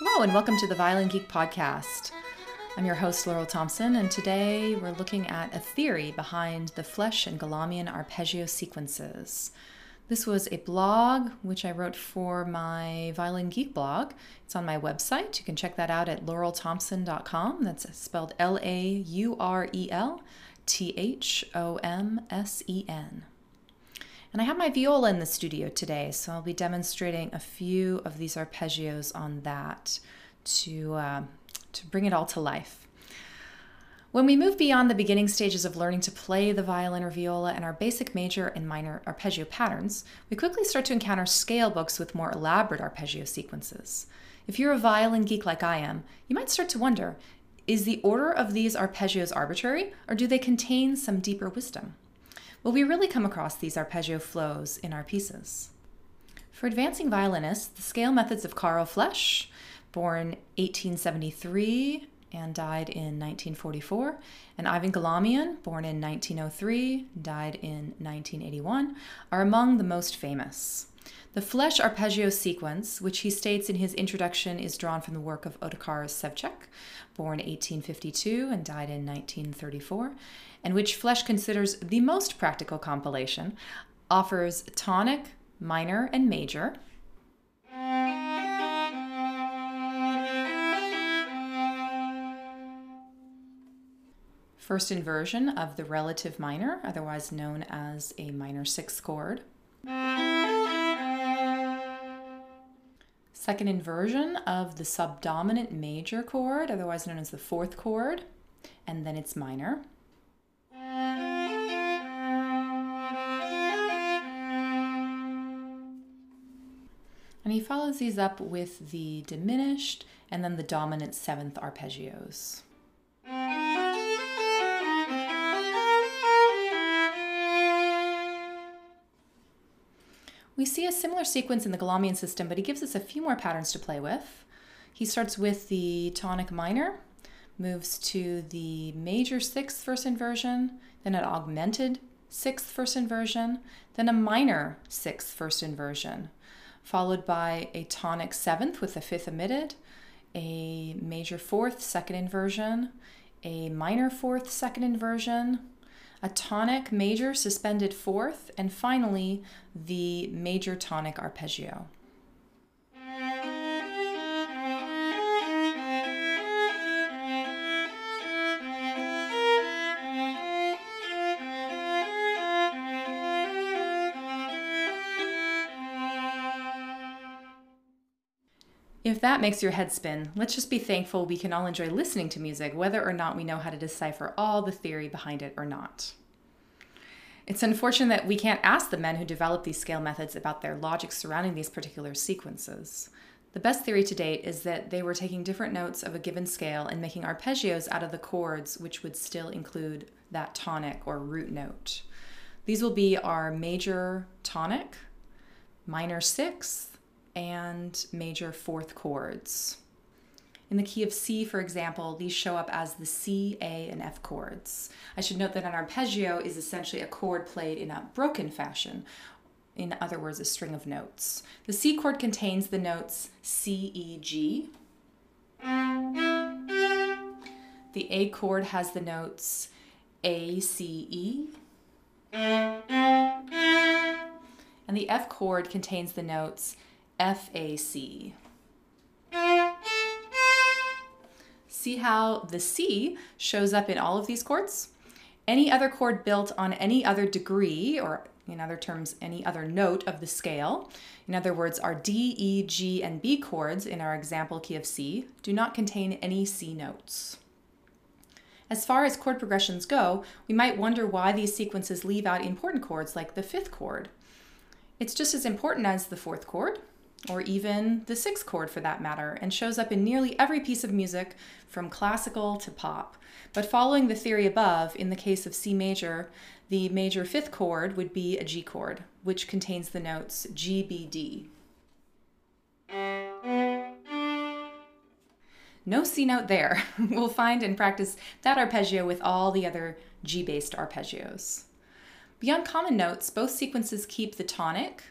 Hello and welcome to the Violin Geek Podcast. I'm your host, Laurel Thomsen, and today we're looking at a theory behind the Flesch and Galamian arpeggio sequences. This was a blog which I wrote for my Violin Geek blog. It's on my website. You can check that out at laurelthomsen.com. That's spelled L-A-U-R-E-L-T-H-O-M-S-E-N. And I have my viola in the studio today, so I'll be demonstrating a few of these arpeggios on that to bring it all to life. When we move beyond the beginning stages of learning to play the violin or viola and our basic major and minor arpeggio patterns, we quickly start to encounter scale books with more elaborate arpeggio sequences. If you're a violin geek like I am, you might start to wonder, is the order of these arpeggios arbitrary, or do they contain some deeper wisdom? Will we really come across these arpeggio flows in our pieces? For advancing violinists, the scale methods of Karl Flesch, born 1873 and died in 1944, and Ivan Galamian, born in 1903, died in 1981, are among the most famous. The Flesch arpeggio sequence, which he states in his introduction is drawn from the work of Otakar Ševčík, born 1852 and died in 1934, and which Flesch considers the most practical compilation, offers tonic, minor, and major, first inversion of the relative minor, otherwise known as a minor sixth chord, second inversion of the subdominant major chord, otherwise known as the fourth chord, and then its minor. And he follows these up with the diminished and then the dominant seventh arpeggios. We see a similar sequence in the Galamian system, but he gives us a few more patterns to play with. He starts with the tonic minor, moves to the major sixth first inversion, then an augmented sixth first inversion, then a minor sixth first inversion, followed by a tonic seventh with a fifth omitted, a major fourth second inversion, a minor fourth second inversion, a tonic major suspended fourth, and finally the major tonic arpeggio. If that makes your head spin, let's just be thankful we can all enjoy listening to music, whether or not we know how to decipher all the theory behind it or not. It's unfortunate that we can't ask the men who developed these scale methods about their logic surrounding these particular sequences. The best theory to date is that they were taking different notes of a given scale and making arpeggios out of the chords, which would still include that tonic or root note. These will be our major tonic, minor sixth, and major fourth chords. In the key of C, for example, these show up as the C, A, and F chords. I should note that an arpeggio is essentially a chord played in a broken fashion, in other words, a string of notes. The C chord contains the notes C, E, G. The A chord has the notes A, C, E. And the F chord contains the notes F, A, C. See how the C shows up in all of these chords? Any other chord built on any other degree, or in other terms, any other note of the scale, in other words, our D, E, G, and B chords in our example key of C, do not contain any C notes. As far as chord progressions go, we might wonder why these sequences leave out important chords like the fifth chord. It's just as important as the fourth chord, or even the sixth chord for that matter, and shows up in nearly every piece of music from classical to pop. But following the theory above, in the case of C major, the major fifth chord would be a G chord, which contains the notes G, B, D. No C note there. We'll find and practice that arpeggio with all the other G-based arpeggios. Beyond common notes, both sequences keep the tonic,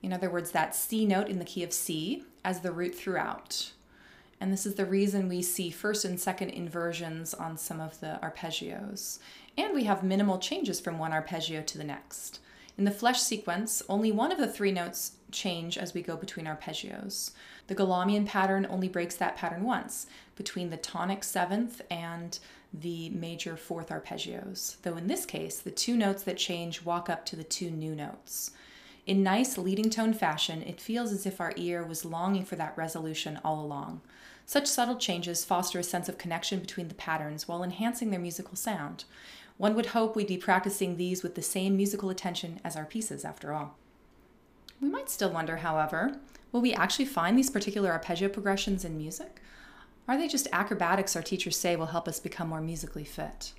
in other words, that C note in the key of C, as the root throughout. And this is the reason we see first and second inversions on some of the arpeggios. And we have minimal changes from one arpeggio to the next. In the Flesch sequence, only one of the three notes change as we go between arpeggios. The Galamian pattern only breaks that pattern once, between the tonic seventh and the major fourth arpeggios, though in this case, the two notes that change walk up to the two new notes. In nice leading tone fashion, it feels as if our ear was longing for that resolution all along. Such subtle changes foster a sense of connection between the patterns while enhancing their musical sound. One would hope we'd be practicing these with the same musical attention as our pieces, after all. We might still wonder, however, will we actually find these particular arpeggio progressions in music? Are they just acrobatics our teachers say will help us become more musically fit?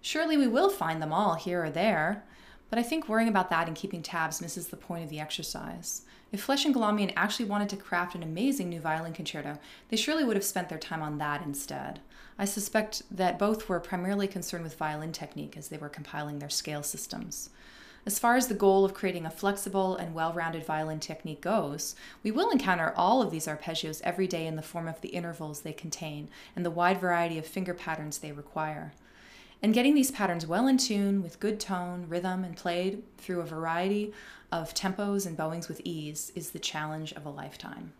Surely we will find them all here or there, but I think worrying about that and keeping tabs misses the point of the exercise. If Flesch and Galamian actually wanted to craft an amazing new violin concerto, they surely would have spent their time on that instead. I suspect that both were primarily concerned with violin technique as they were compiling their scale systems. As far as the goal of creating a flexible and well-rounded violin technique goes, we will encounter all of these arpeggios every day in the form of the intervals they contain and the wide variety of finger patterns they require. And getting these patterns well in tune with good tone, rhythm, and played through a variety of tempos and bowings with ease is the challenge of a lifetime.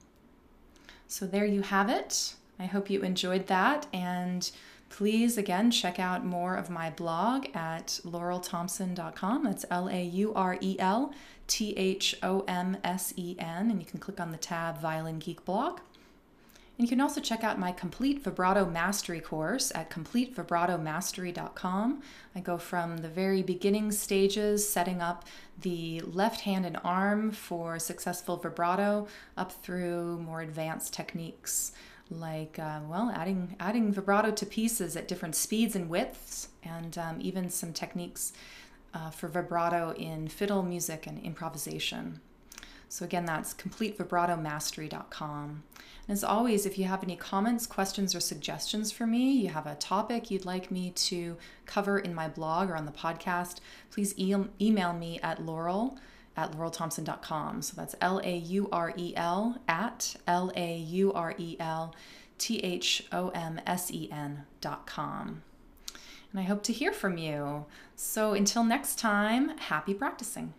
So there you have it. I hope you enjoyed that, and please, again, check out more of my blog at laurelthomsen.com. That's LaurelThomsen, and you can click on the tab Violin Geek Blog. And you can also check out my Complete Vibrato Mastery course at completevibratomastery.com. I go from the very beginning stages, setting up the left hand and arm for successful vibrato, up through more advanced techniques, like adding vibrato to pieces at different speeds and widths, and even some techniques for vibrato in fiddle music and improvisation. So again, that's completevibratomastery.com. And as always, if you have any comments, questions, or suggestions for me, you have a topic you'd like me to cover in my blog or on the podcast, please email me at laurel@laurelthomsen.com. So that's LaurelThomsen@laurelThomsen.com. And I hope to hear from you. So until next time, happy practicing.